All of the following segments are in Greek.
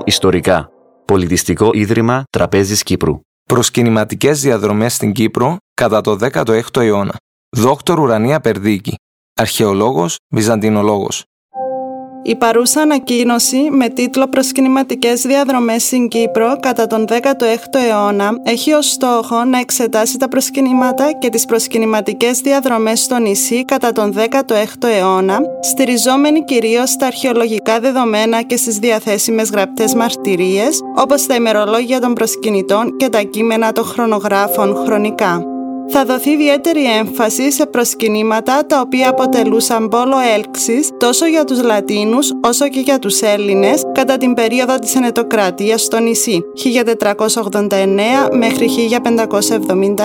τουρισμού ιστορικά. Πολιτιστικό Ίδρυμα Τραπέζης Κύπρου. Προσκυνηματικές διαδρομές στην Κύπρο κατά το 16ο αιώνα. Δόκτωρ Ουρανία Περδίκη. Αρχαιολόγος, βυζαντινολόγος. Η παρούσα ανακοίνωση με τίτλο «Προσκυνηματικές διαδρομές στην Κύπρο κατά τον 16ο αιώνα» έχει ως στόχο να εξετάσει τα προσκυνήματα και τις προσκυνηματικές διαδρομές στο νησί κατά τον 16ο αιώνα, στηριζόμενοι κυρίως στα αρχαιολογικά δεδομένα και στις διαθέσιμες γραπτές μαρτυρίες, όπως τα ημερολόγια των προσκυνητών και τα κείμενα των χρονογράφων χρονικά. Θα δοθεί ιδιαίτερη έμφαση σε προσκυνήματα τα οποία αποτελούσαν πόλο έλξης τόσο για τους Λατίνους όσο και για τους Έλληνες κατά την περίοδο της Ενετοκρατίας στο νησί 1489 μέχρι 1571.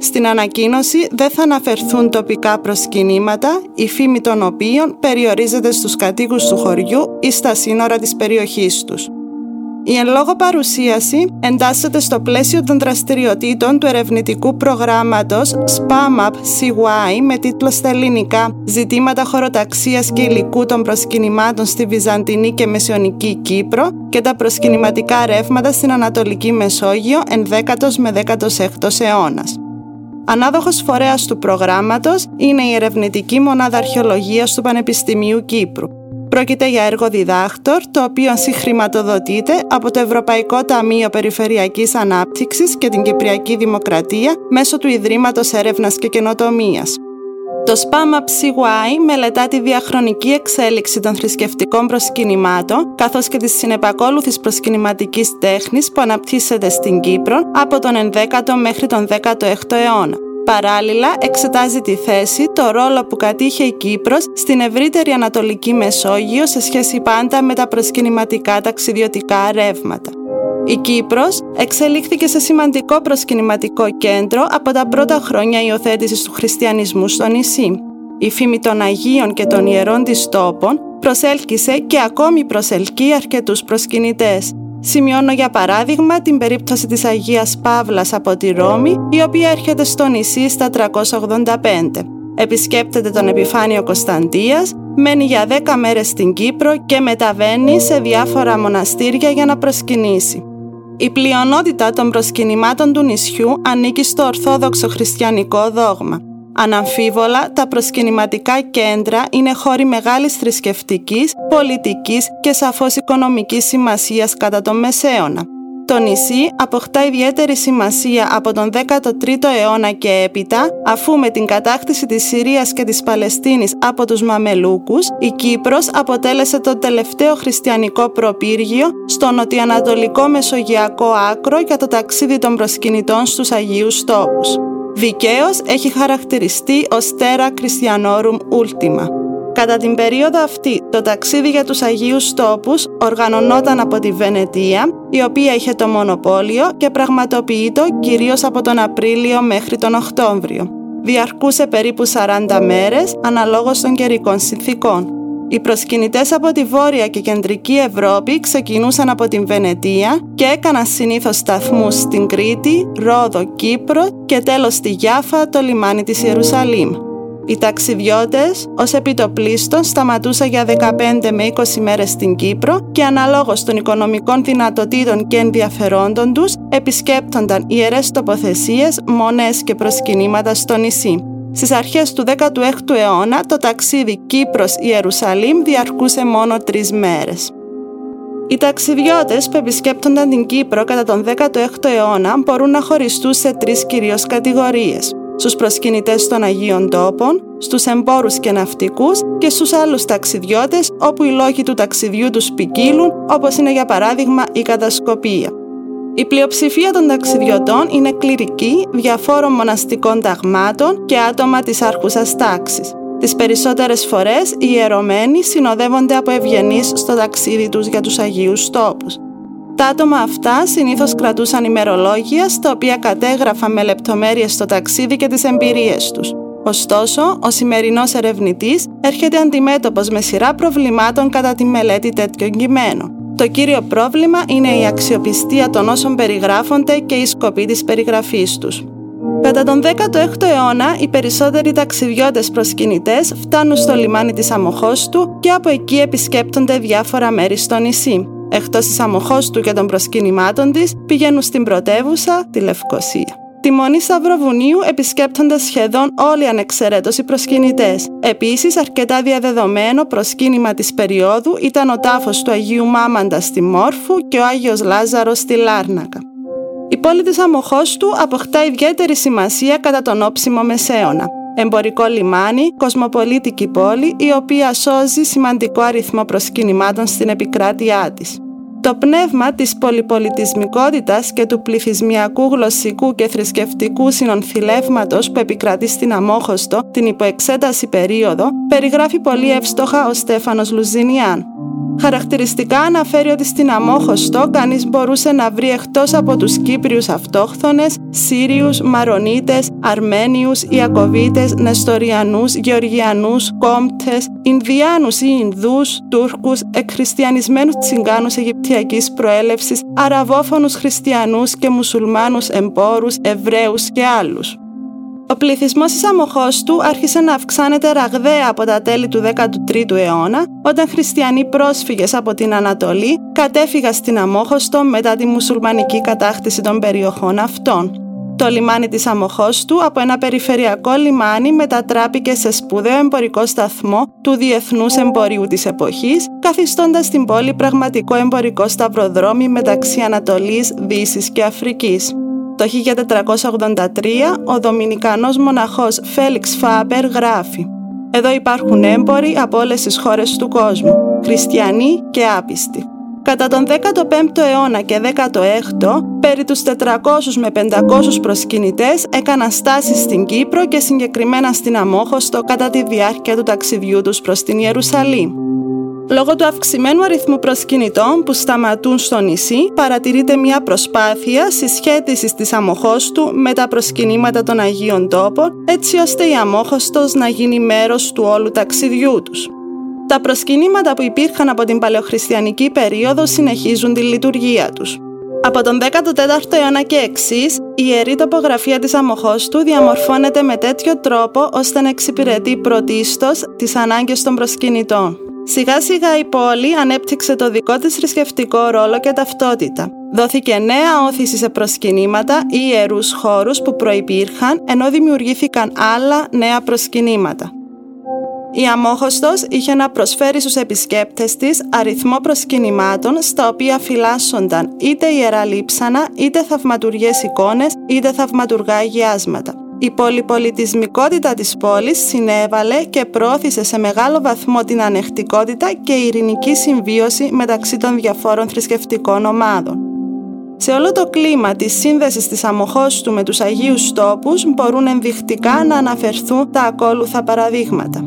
Στην ανακοίνωση δεν θα αναφερθούν τοπικά προσκυνήματα, η φήμη των οποίων περιορίζεται στους κατοίκους του χωριού ή στα σύνορα της περιοχής τους. Η εν λόγω παρουσίαση εντάσσεται στο πλαίσιο των δραστηριοτήτων του ερευνητικού προγράμματος SPAM-UP-CY με τίτλο στα ελληνικά «Ζητήματα χωροταξίας και υλικού των προσκυνημάτων στη Βυζαντινή και Μεσαιωνική Κύπρο και τα προσκυνηματικά ρεύματα στην Ανατολική Μεσόγειο 10ος με 16ος αιώνας». Ανάδοχος φορέας του προγράμματος είναι η Ερευνητική Μονάδα Αρχαιολογίας του Πανεπιστημίου Κύπρου. Πρόκειται για έργο διδάκτορ, το οποίο συγχρηματοδοτείται από το Ευρωπαϊκό Ταμείο Περιφερειακής Ανάπτυξης και την Κυπριακή Δημοκρατία μέσω του Ιδρύματος Έρευνας και Καινοτομίας. Το SPAM-UP-CY μελετά τη διαχρονική εξέλιξη των θρησκευτικών προσκυνημάτων, καθώς και της συνεπακόλουθης προσκυνηματικής τέχνης που αναπτύσσεται στην Κύπρο από τον 11ο μέχρι τον 16ο αιώνα. Παράλληλα, εξετάζει τη θέση, το ρόλο που κατήχε η Κύπρος στην ευρύτερη Ανατολική Μεσόγειο σε σχέση πάντα με τα προσκυνηματικά ταξιδιωτικά ρεύματα. Η Κύπρος εξελίχθηκε σε σημαντικό προσκυνηματικό κέντρο από τα πρώτα χρόνια υιοθέτησης του χριστιανισμού στο νησί. Η φήμη των Αγίων και των Ιερών της τόπων προσέλκυσε και ακόμη προσελκύει αρκετούς προσκυνητές. Σημειώνω για παράδειγμα την περίπτωση της Αγίας Παύλας από τη Ρώμη, η οποία έρχεται στο νησί στα 385. Επισκέπτεται τον Επιφάνιο Κωνσταντίας, μένει για 10 μέρες στην Κύπρο και μεταβαίνει σε διάφορα μοναστήρια για να προσκυνήσει. Η πλειονότητα των προσκυνημάτων του νησιού ανήκει στο ορθόδοξο χριστιανικό δόγμα. Αναμφίβολα, τα προσκυνηματικά κέντρα είναι χώροι μεγάλης θρησκευτικής, πολιτικής και σαφώς οικονομικής σημασίας κατά τον Μεσαίωνα. Το νησί αποκτά ιδιαίτερη σημασία από τον 13ο αιώνα και έπειτα, αφού με την κατάκτηση της Συρίας και της Παλαιστίνης από τους Μαμελούκους, η Κύπρος αποτέλεσε το τελευταίο χριστιανικό προπύργιο στο νοτιοανατολικό μεσογειακό άκρο για το ταξίδι των προσκυνητών στους Αγίους Τόπους. Δικαίως έχει χαρακτηριστεί ως terra Christianorum ultima. Κατά την περίοδο αυτή, το ταξίδι για τους Αγίους Τόπους οργανωνόταν από τη Βενετία, η οποία είχε το μονοπόλιο και πραγματοποιείτο κυρίως από τον Απρίλιο μέχρι τον Οκτώβριο. Διαρκούσε περίπου 40 μέρες, αναλόγως των καιρικών συνθήκων. Οι προσκυνητές από τη Βόρεια και Κεντρική Ευρώπη ξεκινούσαν από την Βενετία και έκαναν συνήθως σταθμούς στην Κρήτη, Ρόδο, Κύπρο και τέλος στη Γιάφα, το λιμάνι της Ιερουσαλήμ. Οι ταξιδιώτες ως επιτοπλίστων σταματούσαν για 15 με 20 μέρες στην Κύπρο και αναλόγως των οικονομικών δυνατοτήτων και ενδιαφερόντων τους επισκέπτονταν ιερές τοποθεσίες, μονές και προσκυνήματα στο νησί. Στις αρχές του 16ου αιώνα, το ταξίδι Κύπρος-Ιερουσαλήμ διαρκούσε μόνο 3 μέρες. Οι ταξιδιώτες που επισκέπτονταν την Κύπρο κατά τον 16ο αιώνα μπορούν να χωριστούν σε 3 κυρίως κατηγορίες: στους προσκυνητές των Αγίων Τόπων, στους εμπόρους και ναυτικούς και στους άλλους ταξιδιώτες όπου οι λόγοι του ταξιδιού τους ποικίλουν, όπως είναι για παράδειγμα η κατασκοπία. Η πλειοψηφία των ταξιδιωτών είναι κληρικοί διαφόρων μοναστικών ταγμάτων και άτομα της άρχουσας τάξης. Τις περισσότερες φορές οι ιερωμένοι συνοδεύονται από ευγενείς στο ταξίδι τους για τους Αγίους Τόπους. Τα άτομα αυτά συνήθως κρατούσαν ημερολόγια στα οποία κατέγραφαν με λεπτομέρειες το ταξίδι και τις εμπειρίες τους. Ωστόσο, ο σημερινός ερευνητής έρχεται αντιμέτωπος με σειρά προβλημάτων κατά τη μελέτη τέτοιων κειμένων. Το κύριο πρόβλημα είναι η αξιοπιστία των όσων περιγράφονται και η σκοπή της περιγραφής τους. Κατά τον 16ο αιώνα, οι περισσότεροι ταξιδιώτες προσκυνητές φτάνουν στο λιμάνι της Αμμοχώστου και από εκεί επισκέπτονται διάφορα μέρη στο νησί. εκτός της αμοχώστου και των προσκυνημάτων της, πηγαίνουν στην πρωτεύουσα, τη Λευκοσία. Τη Μονή Σταυροβουνίου επισκέπτονται σχεδόν όλοι ανεξαιρέτως οι προσκυνητές. Επίσης, αρκετά διαδεδομένο προσκύνημα της περίοδου ήταν ο τάφος του Αγίου Μάμαντα στη Μόρφου και ο Άγιος Λάζαρος στη Λάρνακα. Η πόλη της Αμμοχώστου αποκτά ιδιαίτερη σημασία κατά τον όψιμο μεσαίωνα. Εμπορικό λιμάνι, κοσμοπολίτικη πόλη, η οποία σώζει σημαντικό αριθμό προσκυνημάτων στην επικράτειά της. Το πνεύμα της πολυπολιτισμικότητας και του πληθυσμιακού, γλωσσικού και θρησκευτικού συνονθιλεύματος που επικρατεί στην Αμμόχωστο την υποεξέταση περίοδο περιγράφει πολύ εύστοχα ο Στέφανος Λουζινιάν. Χαρακτηριστικά αναφέρει ότι στην Αμμόχωστο κανείς μπορούσε να βρει εκτός από τους Κύπριους αυτόχθονες, Σύριους, Μαρονίτες, Αρμένιους, Ιακωβίτες, Νεστοριανούς, Γεωργιανούς, Κόμπτες, Ινδιάνους ή Ινδούς, Τούρκους, εκχριστιανισμένους Τσιγκάνους αιγυπτιακής προέλευσης, Αραβόφωνους Χριστιανούς και Μουσουλμάνους εμπόρους, Εβραίους και άλλους. Ο πληθυσμός της Αμμοχώστου άρχισε να αυξάνεται ραγδαία από τα τέλη του 13ου αιώνα, όταν χριστιανοί πρόσφυγες από την Ανατολή κατέφυγαν στην Αμμόχωστο μετά τη μουσουλμανική κατάκτηση των περιοχών αυτών. Το λιμάνι της Αμμοχώστου από ένα περιφερειακό λιμάνι μετατράπηκε σε σπουδαίο εμπορικό σταθμό του διεθνούς εμπορίου της εποχής, καθιστώντας την πόλη πραγματικό εμπορικό σταυροδρόμι μεταξύ Ανατολής, Δύσης και Αφρικής. Το 1483 ο Δομινικανός μοναχός Φέλιξ Φάπερ γράφει «Εδώ υπάρχουν έμποροι από όλες τις χώρες του κόσμου, χριστιανοί και άπιστοι». Κατά τον 15ο αιώνα και 16ο, περί τους 400 με 500 προσκυνητές έκαναν στάσεις στην Κύπρο και συγκεκριμένα στην Αμμόχωστο κατά τη διάρκεια του ταξιδιού τους προς την Ιερουσαλήμ. Λόγω του αυξημένου αριθμού προσκυνητών που σταματούν στο νησί, παρατηρείται μια προσπάθεια συσχέτισης της Αμμοχώστου με τα προσκυνήματα των Αγίων Τόπων, έτσι ώστε η Αμμόχωστος να γίνει μέρος του όλου ταξιδιού τους. Τα προσκυνήματα που υπήρχαν από την παλαιοχριστιανική περίοδο συνεχίζουν τη λειτουργία τους. Από τον 14ο αιώνα και εξής, η ιερή τοπογραφία της Αμμοχώστου διαμορφώνεται με τέτοιο τρόπο ώστε να εξυπηρετεί πρωτίστως τις ανάγκες των προσκυνητών. Σιγά σιγά η πόλη ανέπτυξε το δικό της θρησκευτικό ρόλο και ταυτότητα. Δόθηκε νέα όθηση σε προσκυνήματα ή ιερούς χώρους που προϋπήρχαν, ενώ δημιουργήθηκαν άλλα νέα προσκυνήματα. Η Αμμόχωστος είχε να προσφέρει στους επισκέπτες της αριθμό προσκυνημάτων στα οποία φυλάσσονταν είτε ιερά λείψανα, είτε θαυματουργές εικόνες, είτε θαυματουργά αγιάσματα. Η πολυπολιτισμικότητα της πόλης συνέβαλε και προώθησε σε μεγάλο βαθμό την ανεκτικότητα και ειρηνική συμβίωση μεταξύ των διαφόρων θρησκευτικών ομάδων. Σε όλο το κλίμα της σύνδεσης της Αμμοχώστου με τους Αγίους Τόπους μπορούν ενδεικτικά να αναφερθούν τα ακόλουθα παραδείγματα.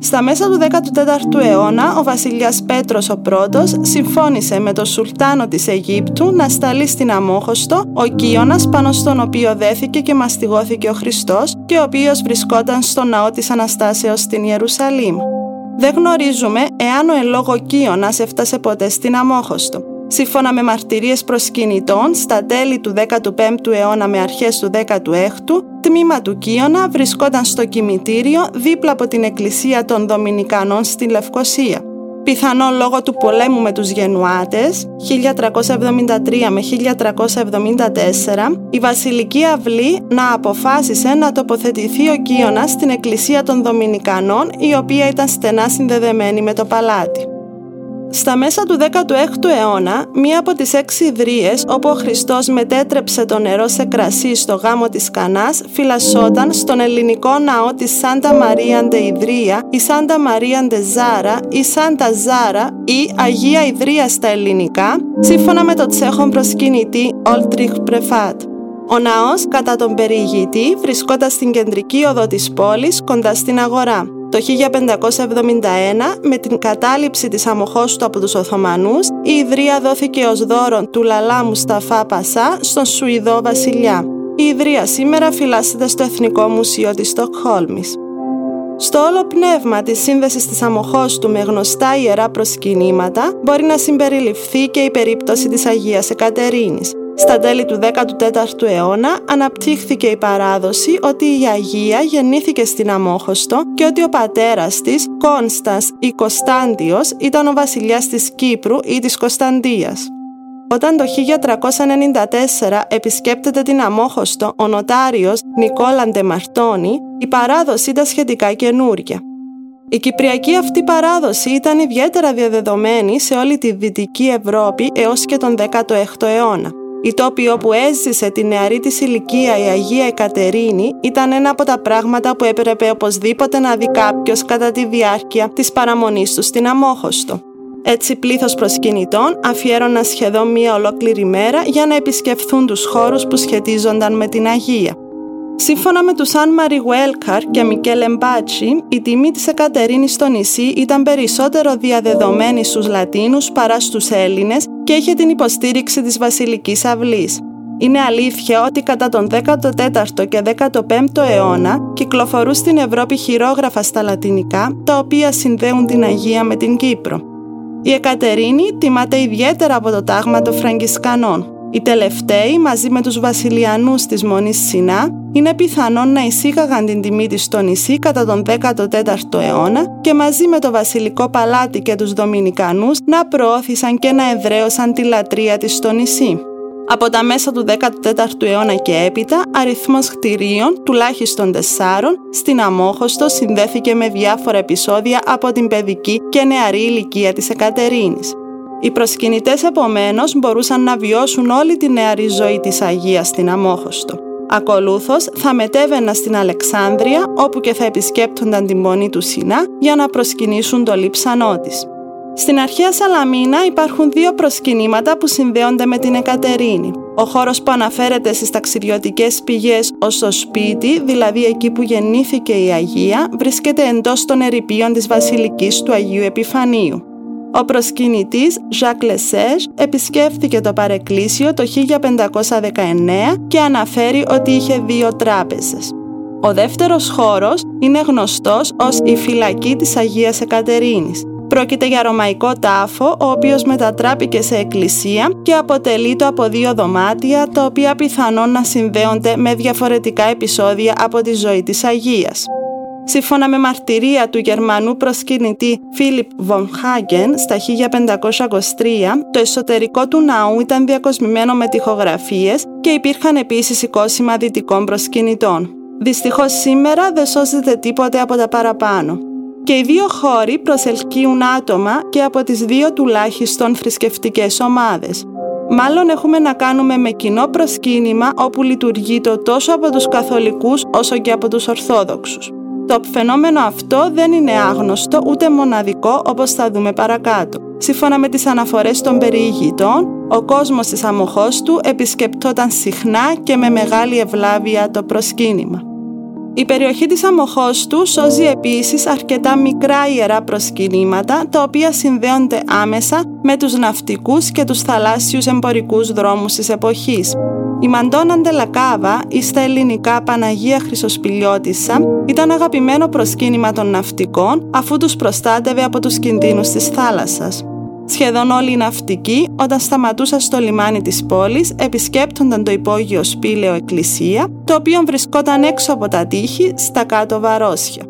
Στα μέσα του 14ου αιώνα, ο βασιλιάς Πέτρος ο Πρώτος συμφώνησε με τον Σουλτάνο της Αιγύπτου να σταλεί στην Αμμόχωστο ο Κύωνας πάνω στον οποίο δέθηκε και μαστιγώθηκε ο Χριστός και ο οποίος βρισκόταν στο ναό της Αναστάσεως στην Ιερουσαλήμ. Δεν γνωρίζουμε εάν ο εν λόγω Κύωνας έφτασε ποτέ στην Αμμόχωστο. Σύμφωνα με μαρτυρίες προσκυνητών, στα τέλη του 15ου αιώνα με αρχές του 16ου, τμήμα του Κύωνα βρισκόταν στο κημητήριο δίπλα από την εκκλησία των Δομινικανών στη Λευκοσία. Πιθανόν λόγω του πολέμου με τους Γενουάτες, 1373 με 1374, η βασιλική αυλή να αποφάσισε να τοποθετηθεί ο Κύωνας στην εκκλησία των Δομινικανών, η οποία ήταν στενά συνδεδεμένη με το παλάτι. Στα μέσα του 16ου αιώνα, μία από τις 6 ιδρύες όπου ο Χριστός μετέτρεψε το νερό σε κρασί στο γάμο της Κανάς φυλασσόταν στον ελληνικό ναό της Σάντα Μαρία ντε Ιδρία ή Σάντα Μαρία ντε Ζάρα ή Σάντα Ζάρα ή Αγία Ιδρία στα ελληνικά, σύμφωνα με τον Τσέχον προσκυνητή Όλτριχ Πρεφάτ. Ο ναός, κατά τον περιηγητή, βρισκόταν στην κεντρική οδό της πόλης κοντά στην αγορά. Το 1571, με την κατάληψη της Αμμοχώστου από τους Οθωμανούς, η Ιδρία δόθηκε ως δώρο του Λαλά Μουσταφά Πασά στον Σουηδό βασιλιά. Η Ιδρία σήμερα φυλάσσεται στο Εθνικό Μουσείο της Στοκχόλμης. Στο όλο πνεύμα της σύνδεσης της Αμμοχώστου με γνωστά ιερά προσκυνήματα μπορεί να συμπεριληφθεί και η περίπτωση της Αγίας Εκατερίνης. Στα τέλη του 14ου αιώνα αναπτύχθηκε η παράδοση ότι η Αγία γεννήθηκε στην Αμόχωστο και ότι ο πατέρας της, Κόνστας ή Κωνσταντιος, ήταν ο βασιλιάς της Κύπρου ή της Κωνσταντίας. Όταν το 1394 επισκέπτεται την Αμόχωστο ο νοτάριος Νικόλαντε Μαρτώνη, η παράδοση ήταν σχετικά καινούρια. Η κυπριακή αυτή παράδοση ήταν ιδιαίτερα διαδεδομένη σε όλη τη Δυτική Ευρώπη έως και τον 16ο αιώνα. Η τόπη όπου έζησε τη νεαρή της ηλικία η Αγία Εκατερίνη ήταν ένα από τα πράγματα που έπρεπε οπωσδήποτε να δει κάποιος κατά τη διάρκεια της παραμονής του στην Αμόχωστο. Έτσι, πλήθος προσκυνητών αφιέρωναν σχεδόν μία ολόκληρη μέρα για να επισκεφθούν τους χώρους που σχετίζονταν με την Αγία. Σύμφωνα με τους Αν Μαρι Γουέλκαρ και Μικέλε Μπάτσι, η τιμή της Εκατερίνης στο νησί ήταν περισσότερο διαδεδομένη στους Λατίνους παρά στους Έλληνες και είχε την υποστήριξη της βασιλικής αυλής. Είναι αλήθεια ότι κατά τον 14ο και 15ο αιώνα κυκλοφορούν στην Ευρώπη χειρόγραφα στα λατινικά, τα οποία συνδέουν την Αγία με την Κύπρο. Η Εκατερίνη τιμάται ιδιαίτερα από το τάγμα των Φραγκισκανών. Οι τελευταίοι, μαζί με τους βασιλιανούς της Μονής Σινά, είναι πιθανόν να εισήγαγαν την τιμή της στο νησί κατά τον 14ο αιώνα και μαζί με το βασιλικό παλάτι και τους Δομινικανούς να προώθησαν και να εδραίωσαν τη λατρεία της στο νησί. Από τα μέσα του 14ου αιώνα και έπειτα, αριθμός κτηρίων, τουλάχιστον 4, στην Αμόχωστο συνδέθηκε με διάφορα επεισόδια από την παιδική και νεαρή ηλικία της Εκατερίνης. Οι προσκυνητές επομένως μπορούσαν να βιώσουν όλη τη νεαρή ζωή της Αγίας στην Αμόχωστο. Ακολούθως θα μετέβαιναν στην Αλεξάνδρεια, όπου και θα επισκέπτονταν την Μονή του Σινά για να προσκυνήσουν το λείψανό της. Στην αρχαία Σαλαμίνα υπάρχουν 2 προσκυνήματα που συνδέονται με την Εκατερίνη. Ο χώρος που αναφέρεται στις ταξιδιωτικές πηγές ως το σπίτι, δηλαδή εκεί που γεννήθηκε η Αγία, βρίσκεται εντός των ερειπίων της βασιλικής του Αγίου Επιφανίου. Ο προσκυνητής Jacques Le Saige επισκέφθηκε το παρεκκλήσιο το 1519 και αναφέρει ότι είχε 2 τράπεζες. Ο δεύτερος χώρος είναι γνωστός ως η φυλακή της Αγίας Εκατερίνης. Πρόκειται για ρωμαϊκό τάφο, ο οποίος μετατράπηκε σε εκκλησία και αποτελείται από 2 δωμάτια, τα οποία πιθανόν να συνδέονται με διαφορετικά επεισόδια από τη ζωή της Αγίας. Σύμφωνα με μαρτυρία του Γερμανού προσκυνητή Φίλιπ Βον Χάγκεν στα 1523, το εσωτερικό του ναού ήταν διακοσμημένο με τοιχογραφίες και υπήρχαν επίσης οικόσημα δυτικών προσκυνητών. Δυστυχώς σήμερα δεν σώζεται τίποτε από τα παραπάνω. Και οι 2 χώροι προσελκύουν άτομα και από τις 2 τουλάχιστον θρησκευτικές ομάδες. Μάλλον έχουμε να κάνουμε με κοινό προσκύνημα όπου λειτουργεί το τόσο από τους καθολικούς όσο και από τους Ορθόδοξους. Το φαινόμενο αυτό δεν είναι άγνωστο ούτε μοναδικό, όπως θα δούμε παρακάτω. Σύμφωνα με τις αναφορές των περιηγητών, ο κόσμος της Αμοχώστου επισκεπτόταν συχνά και με μεγάλη ευλάβεια το προσκύνημα. Η περιοχή της Αμοχώστου σώζει επίσης αρκετά μικρά ιερά προσκυνήματα, τα οποία συνδέονται άμεσα με τους ναυτικούς και τους θαλάσσιους εμπορικούς δρόμους της εποχής. Η Μαντώνα Ντελακάβα ή στα ελληνικά Παναγία Χρυσοσπηλιώτισσα ήταν αγαπημένο προσκύνημα των ναυτικών, αφού τους προστάτευε από τους κινδύνους της θάλασσας. Σχεδόν όλοι οι ναυτικοί, όταν σταματούσαν στο λιμάνι της πόλης, επισκέπτονταν το υπόγειο σπήλαιο εκκλησία, το οποίο βρισκόταν έξω από τα τείχη, στα κάτω βαρόσια.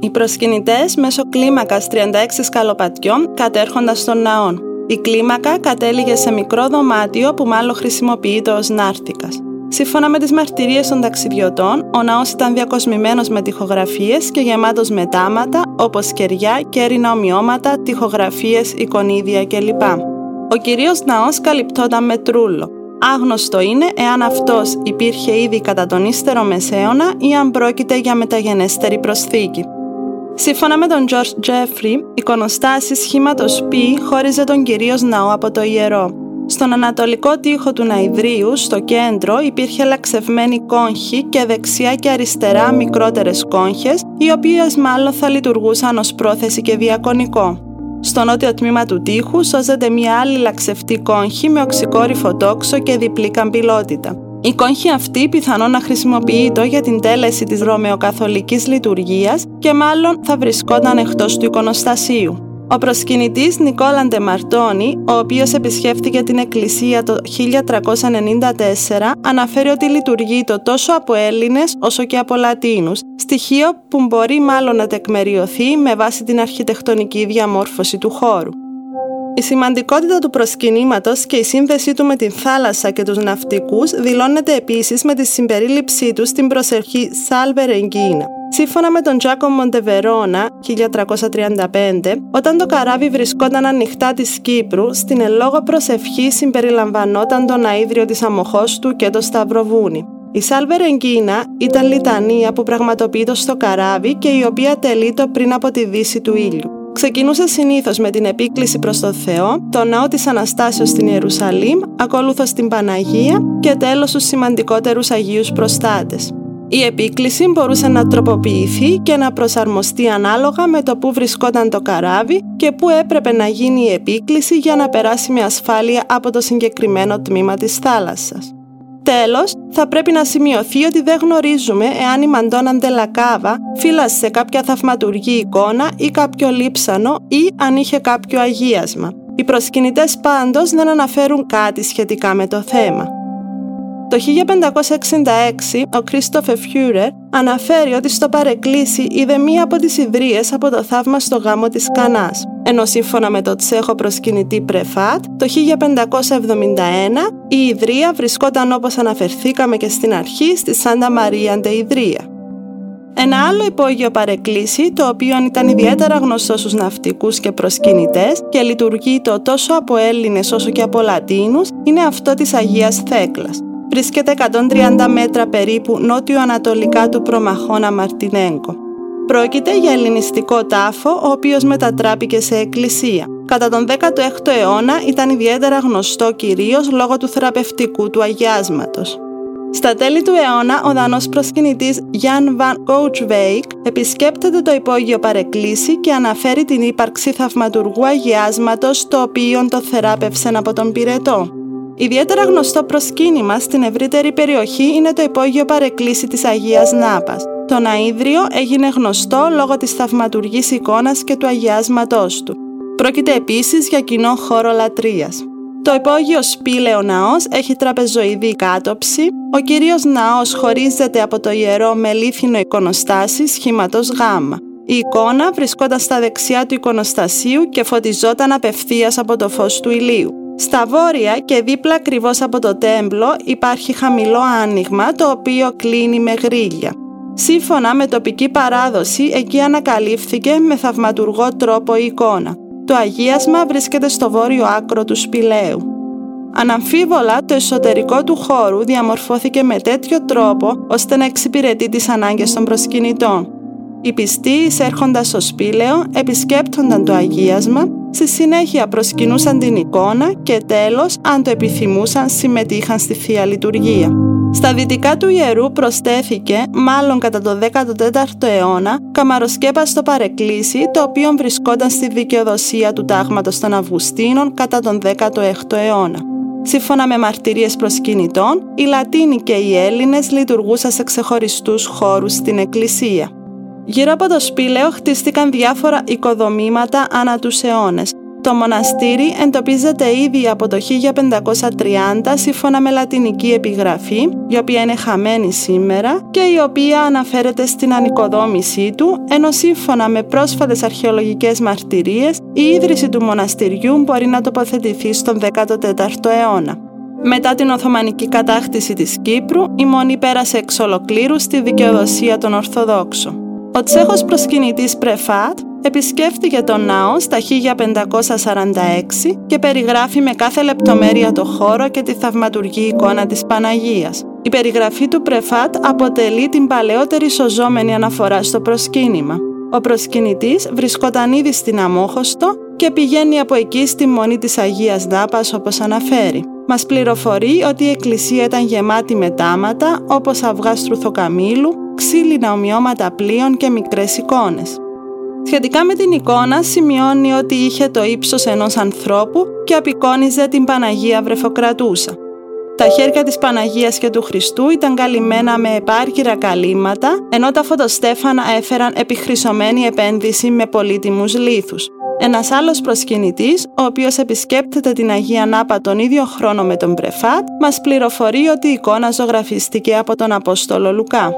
Οι προσκυνητές μέσω κλίμακας 36 σκαλοπατιών κατέρχονταν στον ναόν. Η κλίμακα κατέληγε σε μικρό δωμάτιο που μάλλον χρησιμοποιείται ως νάρθικας. Σύμφωνα με τις μαρτυρίες των ταξιδιωτών, ο ναός ήταν διακοσμημένος με τοιχογραφίες και γεμάτος με τάματα όπως κεριά, κέρινα ομοιώματα, τοιχογραφίες, εικονίδια κλπ. Ο κυρίως ναός καλυπτόταν με τρούλο. Άγνωστο είναι εάν αυτός υπήρχε ήδη κατά τον ύστερο μεσαίωνα ή αν πρόκειται για μεταγενέστερη προσθήκη. Σύμφωνα με τον George Jeffrey, η εικονοστάση σχήματος π χώριζε τον κυρίως ναό από το ιερό. Στον ανατολικό τοίχο του Ναιδρίου, στο κέντρο, υπήρχε λαξευμένη κόγχη και δεξιά και αριστερά μικρότερες κόγχες, οι οποίες μάλλον θα λειτουργούσαν ως πρόθεση και διακονικό. Στο νότιο τμήμα του τοίχου σώζεται μια άλλη λαξευτή κόγχη με οξυκόρυφο τόξο και διπλή καμπυλότητα. Η κόγχη αυτή πιθανόν να χρησιμοποιείται για την τέλεση της ρωμαιοκαθολικής λειτουργίας και μάλλον θα βρισκόταν εκτός του εικονοστασίου. Ο προσκυνητής Νικόλαντε Μαρτώνη, ο οποίος επισκέφθηκε την εκκλησία το 1394, αναφέρει ότι λειτουργείται τόσο από Έλληνες όσο και από Λατίνους, στοιχείο που μπορεί μάλλον να τεκμεριωθεί με βάση την αρχιτεκτονική διαμόρφωση του χώρου. Η σημαντικότητα του προσκυνήματος και η σύνδεσή του με την θάλασσα και τους ναυτικούς δηλώνεται επίσης με τη συμπερίληψή του στην προσεχή Σάλβε Ρεγκίνα. Σύμφωνα με τον Τζάκο Μοντεβερόνα, 1335, όταν το καράβι βρισκόταν ανοιχτά της Κύπρου, στην ελόγω προσευχή συμπεριλαμβανόταν το αίδριο της Αμμοχώστου και το Σταυροβούνι. Η Σάλβε Ρεγκίνα ήταν λιτανία που πραγματοποιείται στο καράβι και η οποία τελείται πριν από τη δύση του ήλιου. Ξεκινούσε συνήθως με την επίκληση προς τον Θεό, το ναό της Αναστάσεως στην Ιερουσαλήμ, ακολούθως την Παναγία και τέλος τους σημαντικότερους Αγίους Προστάτες. Η επίκληση μπορούσε να τροποποιηθεί και να προσαρμοστεί ανάλογα με το που βρισκόταν το καράβι και που έπρεπε να γίνει η επίκληση για να περάσει με ασφάλεια από το συγκεκριμένο τμήμα της θάλασσας. Τέλος, θα πρέπει να σημειωθεί ότι δεν γνωρίζουμε εάν η Μαντώνα Ντελακάβα φύλασε κάποια θαυματουργή εικόνα ή κάποιο λείψανο ή αν είχε κάποιο αγίασμα. Οι προσκυνητές πάντως δεν αναφέρουν κάτι σχετικά με το θέμα. Το 1566 ο Κρίστοφε Φιούρερ αναφέρει ότι στο παρεκκλήσι είδε μία από τις ιδρύες από το θαύμα στο γάμο της Κανάς, ενώ σύμφωνα με το τσέχο προσκυνητή Πρεφάτ, το 1571 η ιδρία βρισκόταν όπως αναφερθήκαμε και στην αρχή στη Σάντα Μαρία ντε Ιδρία. Ένα άλλο υπόγειο παρεκκλήσι, το οποίο ήταν ιδιαίτερα γνωστό στους ναυτικούς και προσκυνητές και λειτουργεί το τόσο από Έλληνες όσο και από Λατίνους, είναι αυτό της Αγίας Θέκλας. Βρίσκεται 130 μέτρα περίπου νότιο-ανατολικά του προμαχώνα Μαρτινέγκο. Πρόκειται για ελληνιστικό τάφο, ο οποίος μετατράπηκε σε εκκλησία. Κατά τον 16ο αιώνα ήταν ιδιαίτερα γνωστό κυρίως λόγω του θεραπευτικού του αγιάσματος. Στα τέλη του αιώνα, ο Δανός προσκυνητής Γιάνν Βαν Κουτζβέικ επισκέπτεται το υπόγειο παρεκκλήσι και αναφέρει την ύπαρξη θαυματουργού αγιάσματος, το οποίο το θεράπευσαν από τον πυρετό. Ιδιαίτερα γνωστό προσκύνημα στην ευρύτερη περιοχή είναι το υπόγειο παρεκκλήσι της Αγίας Νάπας. Το αίδριο έγινε γνωστό λόγω της θαυματουργής εικόνας και του αγιάσματός του. Πρόκειται επίσης για κοινό χώρο λατρείας. Το υπόγειο σπήλαιο ναός έχει τραπεζοειδή κάτωψη. Ο κυρίως ναός χωρίζεται από το ιερό μελίθινο εικονοστάσι σχήματος Γ. Η εικόνα βρισκόταν στα δεξιά του εικονοστασίου και φωτιζόταν απευθείας από το φως του ηλίου. Στα βόρεια και δίπλα ακριβώς από το τέμπλο υπάρχει χαμηλό άνοιγμα, το οποίο κλείνει με γρίλια. Σύμφωνα με τοπική παράδοση, εκεί ανακαλύφθηκε με θαυματουργό τρόπο η εικόνα. Το αγίασμα βρίσκεται στο βόρειο άκρο του σπηλαίου. Αναμφίβολα, το εσωτερικό του χώρου διαμορφώθηκε με τέτοιο τρόπο ώστε να εξυπηρετεί τις ανάγκες των προσκυνητών. Οι πιστοί, εισέρχοντας στο σπήλαιο, επισκέπτονταν το αγίασμα. Στη συνέχεια προσκυνούσαν την εικόνα και τέλος, αν το επιθυμούσαν, συμμετείχαν στη Θεία Λειτουργία. Στα δυτικά του ιερού προστέθηκε, μάλλον κατά το 14ο αιώνα, καμαροσκέπαστο παρεκκλήσι, το οποίο βρισκόταν στη δικαιοδοσία του τάγματος των Αυγουστίνων κατά τον 16ο αιώνα. Σύμφωνα με μαρτυρίες προσκυνητών, οι Λατίνοι και οι Έλληνες λειτουργούσαν σε ξεχωριστούς χώρους στην εκκλησία. Γύρω από το σπήλαιο χτίστηκαν διάφορα οικοδομήματα ανά τους αιώνες. Το μοναστήρι εντοπίζεται ήδη από το 1530 σύμφωνα με λατινική επιγραφή, η οποία είναι χαμένη σήμερα και η οποία αναφέρεται στην ανοικοδόμησή του, ενώ σύμφωνα με πρόσφατες αρχαιολογικές μαρτυρίες, η ίδρυση του μοναστηριού μπορεί να τοποθετηθεί στον 14ο αιώνα. Μετά την Οθωμανική κατάκτηση της Κύπρου, η μονή πέρασε εξ ολοκλήρου στη δικαιοδοσία των Ορθοδόξων. Ο τσέχος προσκυνητής Πρεφάτ επισκέφτηκε τον ναό στα 1546 και περιγράφει με κάθε λεπτομέρεια το χώρο και τη θαυματουργή εικόνα της Παναγίας. Η περιγραφή του Πρεφάτ αποτελεί την παλαιότερη σωζόμενη αναφορά στο προσκύνημα. Ο προσκυνητής βρισκόταν ήδη στην Αμμόχωστο και πηγαίνει από εκεί στη Μονή της Αγίας Νάπας, όπως αναφέρει. Μας πληροφορεί ότι η εκκλησία ήταν γεμάτη μετάματα όπως αυγά στρουθοκαμήλου, ξύλινα ομοιώματα πλοίων και μικρές εικόνες. Σχετικά με την εικόνα σημειώνει ότι είχε το ύψος ενός ανθρώπου και απεικόνιζε την Παναγία Βρεφοκρατούσα. Τα χέρια της Παναγίας και του Χριστού ήταν καλυμμένα με επάρκυρα καλύματα, ενώ τα φωτοστέφανα έφεραν επιχρυσωμένη επένδυση με πολύτιμους λίθους. Ένας άλλος προσκυνητής, ο οποίος επισκέπτεται την Αγία Νάπα τον ίδιο χρόνο με τον Πρεφάτ, μας πληροφορεί ότι η εικόνα ζωγραφίστηκε από τον Απόστολο Λουκά.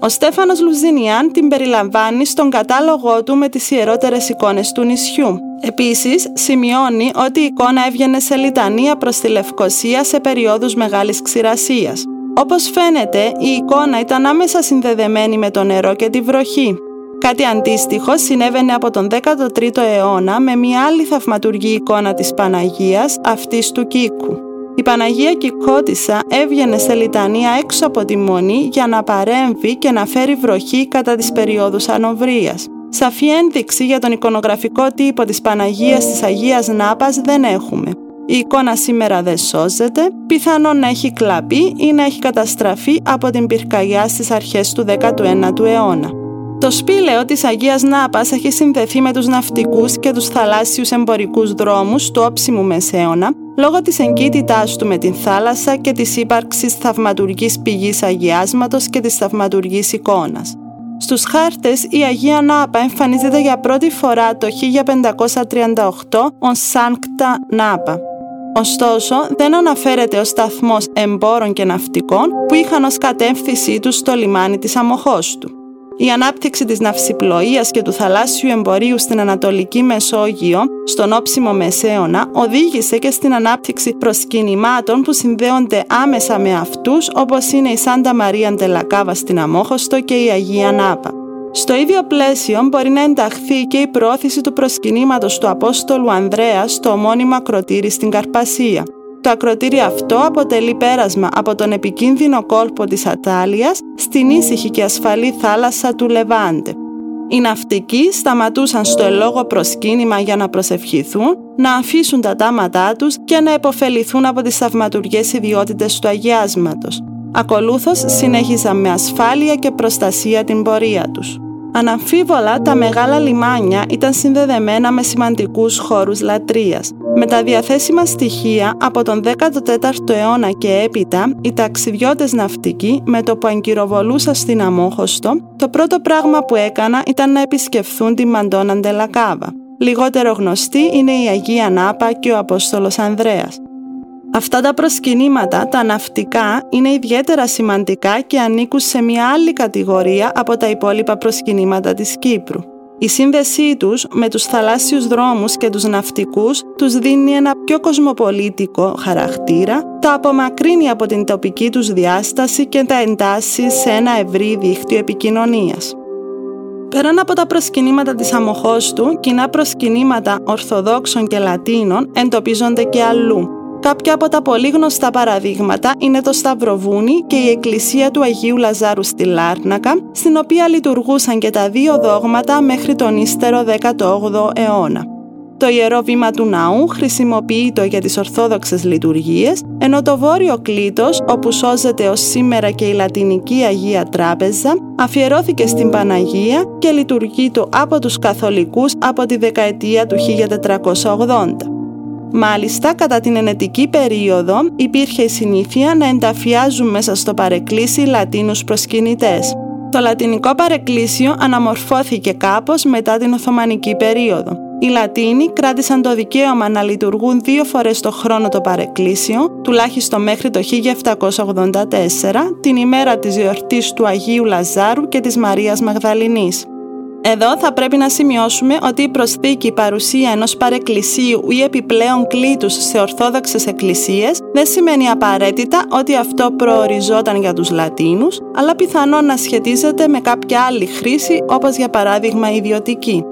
Ο Στέφανος Λουζινιάν την περιλαμβάνει στον κατάλογό του με τις ιερότερες εικόνες του νησιού. Επίσης, σημειώνει ότι η εικόνα έβγαινε σε λιτανία προς τη Λευκοσία σε περιόδους μεγάλης ξηρασίας. Όπως φαίνεται, η εικόνα ήταν άμεσα συνδεδεμένη με το νερό και τη βροχή. Κάτι αντίστοιχο συνέβαινε από τον 13ο αιώνα με μια άλλη θαυματουργή εικόνα της Παναγίας, αυτής του Κίκου. Η Παναγία Κικότισσα έβγαινε σε λιτανία έξω από τη μονή για να παρέμβει και να φέρει βροχή κατά τις περιόδους ανοβρίας. Σαφή ένδειξη για τον εικονογραφικό τύπο της Παναγίας της Αγίας Νάπας δεν έχουμε. Η εικόνα σήμερα δεν σώζεται, πιθανόν να έχει κλαπεί ή να έχει καταστραφεί από την πυρκαγιά στις αρχές του 19ου αιώνα. Το σπήλαιο της Αγίας Νάπας έχει συνδεθεί με τους ναυτικούς και τους θαλάσσιους εμπορικούς δρόμους του όψιμου Μεσαίωνα, λόγω της εγκύτητάς του με την θάλασσα και της ύπαρξης θαυματουργής πηγής αγιάσματος και της θαυματουργής εικόνας. Στους χάρτες, η Αγία Νάπα εμφανίζεται για πρώτη φορά το 1538 ως Σάνκτα Νάπα. Ωστόσο, δεν αναφέρεται ως σταθμός εμπόρων και ναυτικών που είχαν ως κατεύθυνσή τους στο λιμάνι της Αμμοχώστου. Η ανάπτυξη της ναυσιπλοείας και του θαλάσσιου εμπορίου στην Ανατολική Μεσόγειο, στον όψιμο Μεσαίωνα, οδήγησε και στην ανάπτυξη προσκυνημάτων που συνδέονται άμεσα με αυτούς, όπως είναι η Σάντα Μαρία Ντελακάβα στην Αμμόχωστο και η Αγία Νάπα. Στο ίδιο πλαίσιο μπορεί να ενταχθεί και η προώθηση του προσκυνήματος του Απόστολου Ανδρέα στο ομώνυμο ακροτήρι στην Καρπασία. Το ακροτήρι αυτό αποτελεί πέρασμα από τον επικίνδυνο κόλπο της Ατάλειας στην ήσυχη και ασφαλή θάλασσα του Λεβάντε. Οι ναυτικοί σταματούσαν στο ελόγω προσκύνημα για να προσευχηθούν, να αφήσουν τα τάματά τους και να επωφεληθούν από τις θαυματουργές ιδιότητες του αγιάσματος. Ακολούθως συνέχιζαν με ασφάλεια και προστασία την πορεία τους. Αναμφίβολα, τα μεγάλα λιμάνια ήταν συνδεδεμένα με σημαντικούς χώρους λατρείας. Με τα διαθέσιμα στοιχεία από τον 14ο αιώνα και έπειτα, οι ταξιδιώτες ναυτικοί, με το που αγκυροβολούσαν στην Αμμόχωστο, το πρώτο πράγμα που έκανα ήταν να επισκεφθούν τη Μαντώνα Ντελακάβα. Λιγότερο γνωστή είναι η Αγία Νάπα και ο Απόστολος Ανδρέας. Αυτά τα προσκυνήματα, τα ναυτικά, είναι ιδιαίτερα σημαντικά και ανήκουν σε μια άλλη κατηγορία από τα υπόλοιπα προσκυνήματα της Κύπρου. Η σύνδεσή τους με τους θαλάσσιους δρόμους και τους ναυτικούς τους δίνει ένα πιο κοσμοπολίτικο χαρακτήρα, τα απομακρύνει από την τοπική τους διάσταση και τα εντάσσει σε ένα ευρύ δίκτυο επικοινωνίας. Πέραν από τα προσκυνήματα της Αμμοχώστου, κοινά προσκυνήματα Ορθοδόξων και Λατίνων εντοπίζονται και αλλού. Κάποια από τα πολύ γνωστά παραδείγματα είναι το Σταυροβούνι και η Εκκλησία του Αγίου Λαζάρου στη Λάρνακα, στην οποία λειτουργούσαν και τα δύο δόγματα μέχρι τον ύστερο 18ο αιώνα. Το Ιερό Βήμα του Ναού χρησιμοποιείται για τις ορθόδοξες λειτουργίες, ενώ το Βόρειο Κλήτος, όπου σώζεται ως σήμερα και η Λατινική Αγία Τράπεζα, αφιερώθηκε στην Παναγία και λειτουργείται από τους καθολικούς από τη δεκαετία του 1480. Μάλιστα, κατά την ενετική περίοδο υπήρχε η συνήθεια να ενταφιάζουν μέσα στο παρεκκλήσι Λατίνους προσκυνητές. Το λατινικό παρεκκλήσιο αναμορφώθηκε κάπως μετά την Οθωμανική περίοδο. Οι Λατίνοι κράτησαν το δικαίωμα να λειτουργούν 2 φορές το χρόνο το παρεκκλήσιο, τουλάχιστον μέχρι το 1784, την ημέρα της γιορτής του Αγίου Λαζάρου και της Μαρίας Μαγδαληνής. Εδώ θα πρέπει να σημειώσουμε ότι η προσθήκη παρουσία ενός παρεκκλησίου ή επιπλέον κλήτους σε ορθόδοξες εκκλησίες δεν σημαίνει απαραίτητα ότι αυτό προοριζόταν για τους Λατίνους, αλλά πιθανόν να σχετίζεται με κάποια άλλη χρήση, όπως για παράδειγμα ιδιωτική.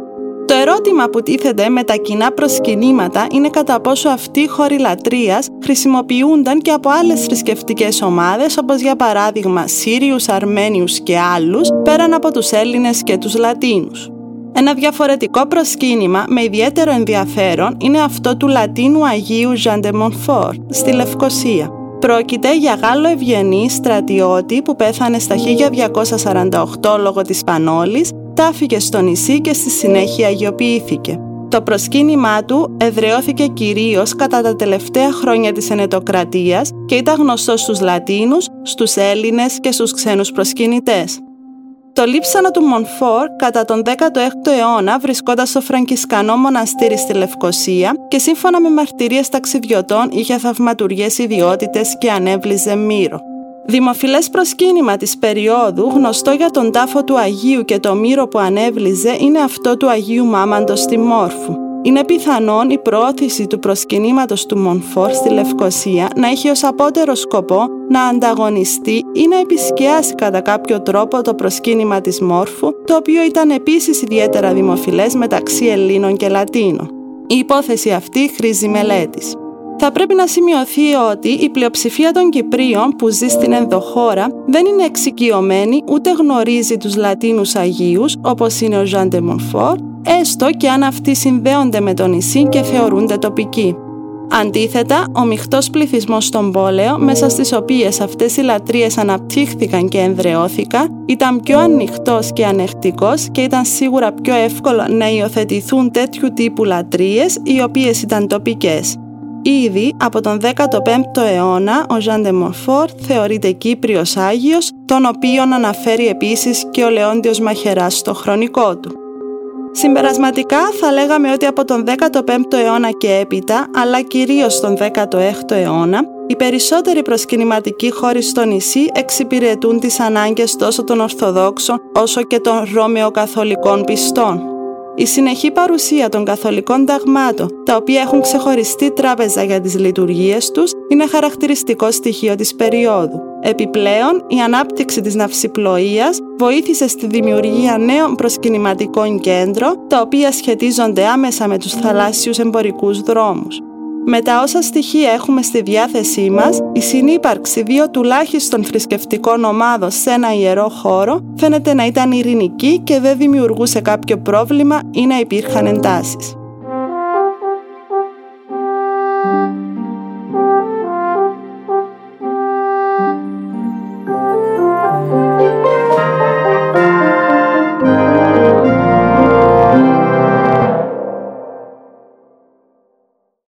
Το ερώτημα που τίθεται με τα κοινά προσκυνήματα είναι κατά πόσο αυτοί οι χώροι λατρείας χρησιμοποιούνταν και από άλλες θρησκευτικές ομάδες, όπως για παράδειγμα Σύριους, Αρμένιους και άλλους, πέραν από τους Έλληνες και τους Λατίνους. Ένα διαφορετικό προσκύνημα με ιδιαίτερο ενδιαφέρον είναι αυτό του Λατίνου Αγίου Jean de Montfort στη Λευκοσία. Πρόκειται για Γάλλο ευγενή στρατιώτη που πέθανε στα 1248 λόγω της Πανόλης, τάφηκε στο νησί και στη συνέχεια αγιοποιήθηκε. Το προσκύνημά του εδραιώθηκε κυρίως κατά τα τελευταία χρόνια της Ενετοκρατίας και ήταν γνωστό στους Λατίνους, στους Έλληνες και στους ξένους προσκυνητές. Το λείψανο του Μοντφόρ κατά τον 16ο αιώνα βρισκόταν στο φραγκισκανό μοναστήρι στη Λευκοσία και σύμφωνα με μαρτυρίες ταξιδιωτών είχε θαυματουργές ιδιότητες και ανέβλυζε μύρο. Δημοφιλές προσκύνημα της περίοδου, γνωστό για τον τάφο του Αγίου και το μύρο που ανέβλυζε, είναι αυτό του Αγίου Μάμαντος στη Μόρφου. Είναι πιθανόν η προώθηση του προσκυνήματος του Μοντφόρ στη Λευκοσία να έχει ως απότερο σκοπό να ανταγωνιστεί ή να επισκιάσει κατά κάποιο τρόπο το προσκύνημα της Μόρφου, το οποίο ήταν επίσης ιδιαίτερα δημοφιλές μεταξύ Ελλήνων και Λατίνων. Η υπόθεση αυτή χρήζει μελέτης. Θα πρέπει να σημειωθεί ότι η πλειοψηφία των Κυπρίων που ζει στην ενδοχώρα δεν είναι εξοικειωμένη ούτε γνωρίζει τους Λατίνους Αγίους, όπως είναι ο Jean de Montfort, έστω και αν αυτοί συνδέονται με το νησί και θεωρούνται τοπικοί. Αντίθετα, ο μειχτός πληθυσμός στον πόλεο, μέσα στις οποίες αυτές οι λατρείες αναπτύχθηκαν και ενδρεώθηκαν, ήταν πιο ανοιχτός και ανεκτικός και ήταν σίγουρα πιο εύκολο να υιοθετηθούν τέτοιου τύπου λατρείες, οι οποίες ήταν τοπικές. Ήδη από τον 15ο αιώνα, ο Jean de Montfort θεωρείται Κύπριος Άγιος, τον οποίον αναφέρει επίσης και ο Λεόντιος Μαχαιράς στο χρονικό του. Συμπερασματικά θα λέγαμε ότι από τον 15ο αιώνα και έπειτα, αλλά κυρίως τον 16ο αιώνα, οι περισσότεροι προσκυνηματικοί χώροι στο νησί εξυπηρετούν τις ανάγκες τόσο των Ορθοδόξων όσο και των Ρωμαιοκαθολικών πιστών. Η συνεχή παρουσία των καθολικών ταγμάτων, τα οποία έχουν ξεχωριστή τράπεζα για τις λειτουργίες τους, είναι χαρακτηριστικό στοιχείο της περίοδου. Επιπλέον, η ανάπτυξη της ναυσιπλοείας βοήθησε στη δημιουργία νέων προσκυνηματικών κέντρων, τα οποία σχετίζονται άμεσα με τους θαλάσσιους εμπορικούς δρόμους. Με τα όσα στοιχεία έχουμε στη διάθεσή μας, η συνύπαρξη δύο τουλάχιστον θρησκευτικών ομάδων σε ένα ιερό χώρο φαίνεται να ήταν ειρηνική και δεν δημιουργούσε κάποιο πρόβλημα ή να υπήρχαν εντάσεις.